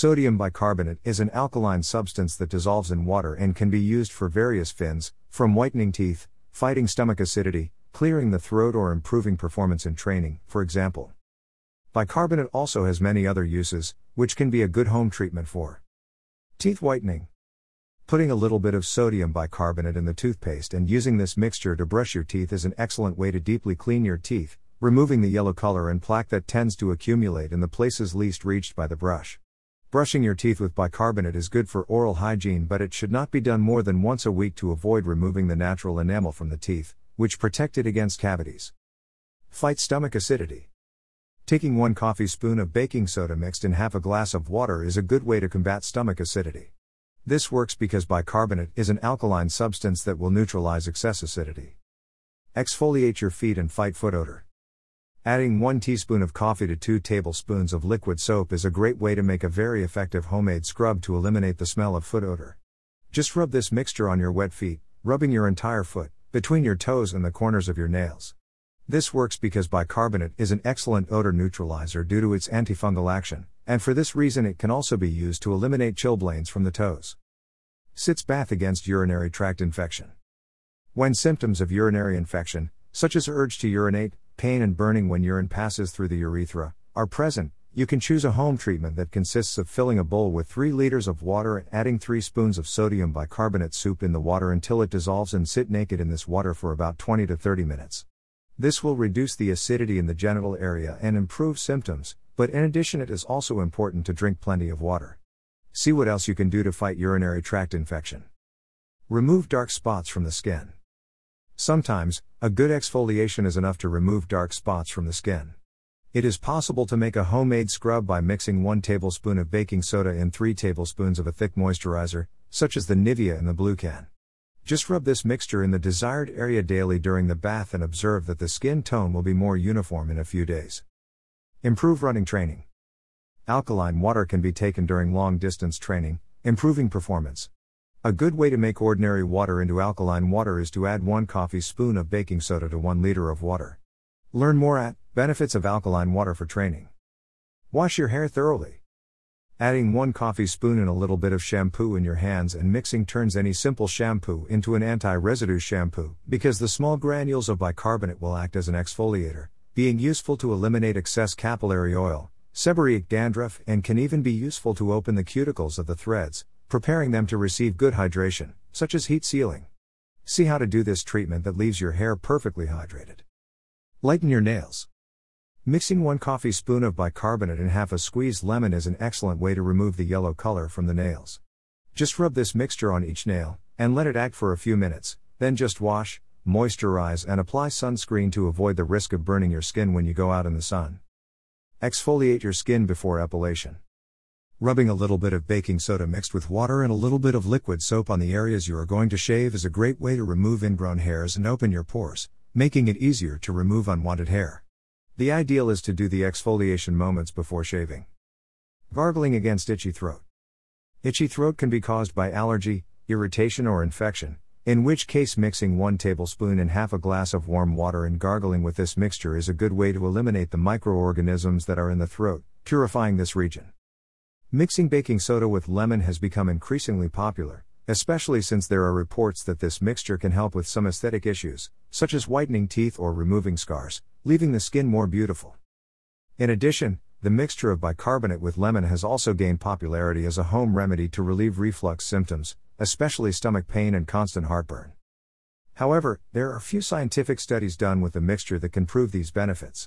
Sodium bicarbonate is an alkaline substance that dissolves in water and can be used for various fins, from whitening teeth, fighting stomach acidity, clearing the throat, or improving performance in training, for example. Bicarbonate also has many other uses, which can be a good home treatment for teeth whitening. Putting a little bit of sodium bicarbonate in the toothpaste and using this mixture to brush your teeth is an excellent way to deeply clean your teeth, removing the yellow color and plaque that tends to accumulate in the places least reached by the brush. Brushing your teeth with bicarbonate is good for oral hygiene, but it should not be done more than once a week to avoid removing the natural enamel from the teeth, which protect it against cavities. Fight stomach acidity. Taking 1 coffee spoon of baking soda mixed in half a glass of water is a good way to combat stomach acidity. This works because bicarbonate is an alkaline substance that will neutralize excess acidity. Exfoliate your feet and fight foot odor. Adding 1 teaspoon of coffee to 2 tablespoons of liquid soap is a great way to make a very effective homemade scrub to eliminate the smell of foot odor. Just rub this mixture on your wet feet, rubbing your entire foot, between your toes and the corners of your nails. This works because bicarbonate is an excellent odor neutralizer due to its antifungal action, and for this reason it can also be used to eliminate chilblains from the toes. Sitz bath against urinary tract infection. When symptoms of urinary infection, such as urge to urinate, pain and burning when urine passes through the urethra, are present, you can choose a home treatment that consists of filling a bowl with 3 liters of water and adding 3 spoons of sodium bicarbonate soup in the water until it dissolves, and sit naked in this water for about 20 to 30 minutes. This will reduce the acidity in the genital area and improve symptoms, but in addition it is also important to drink plenty of water. See what else you can do to fight urinary tract infection. Remove dark spots from the skin. Sometimes, a good exfoliation is enough to remove dark spots from the skin. It is possible to make a homemade scrub by mixing 1 tablespoon of baking soda in 3 tablespoons of a thick moisturizer, such as the Nivea in the blue can. Just rub this mixture in the desired area daily during the bath and observe that the skin tone will be more uniform in a few days. Improve running training. Alkaline water can be taken during long-distance training, improving performance. A good way to make ordinary water into alkaline water is to add 1 coffee spoon of baking soda to 1 liter of water. Learn more at Benefits of Alkaline Water for Training. Wash your hair thoroughly. Adding 1 coffee spoon and a little bit of shampoo in your hands and mixing turns any simple shampoo into an anti-residue shampoo, because the small granules of bicarbonate will act as an exfoliator, being useful to eliminate excess capillary oil, seborrheic dandruff, and can even be useful to open the cuticles of the threads, preparing them to receive good hydration, such as heat sealing. See how to do this treatment that leaves your hair perfectly hydrated. Lighten your nails. Mixing 1 coffee spoon of bicarbonate and half a squeezed lemon is an excellent way to remove the yellow color from the nails. Just rub this mixture on each nail, and let it act for a few minutes, then just wash, moisturize, and apply sunscreen to avoid the risk of burning your skin when you go out in the sun. Exfoliate your skin before epilation. Rubbing a little bit of baking soda mixed with water and a little bit of liquid soap on the areas you are going to shave is a great way to remove ingrown hairs and open your pores, making it easier to remove unwanted hair. The ideal is to do the exfoliation moments before shaving. Gargling against itchy throat. Itchy throat can be caused by allergy, irritation, or infection, in which case mixing 1 tablespoon and half a glass of warm water and gargling with this mixture is a good way to eliminate the microorganisms that are in the throat, purifying this region. Mixing baking soda with lemon has become increasingly popular, especially since there are reports that this mixture can help with some aesthetic issues, such as whitening teeth or removing scars, leaving the skin more beautiful. In addition, the mixture of bicarbonate with lemon has also gained popularity as a home remedy to relieve reflux symptoms, especially stomach pain and constant heartburn. However, there are few scientific studies done with the mixture that can prove these benefits.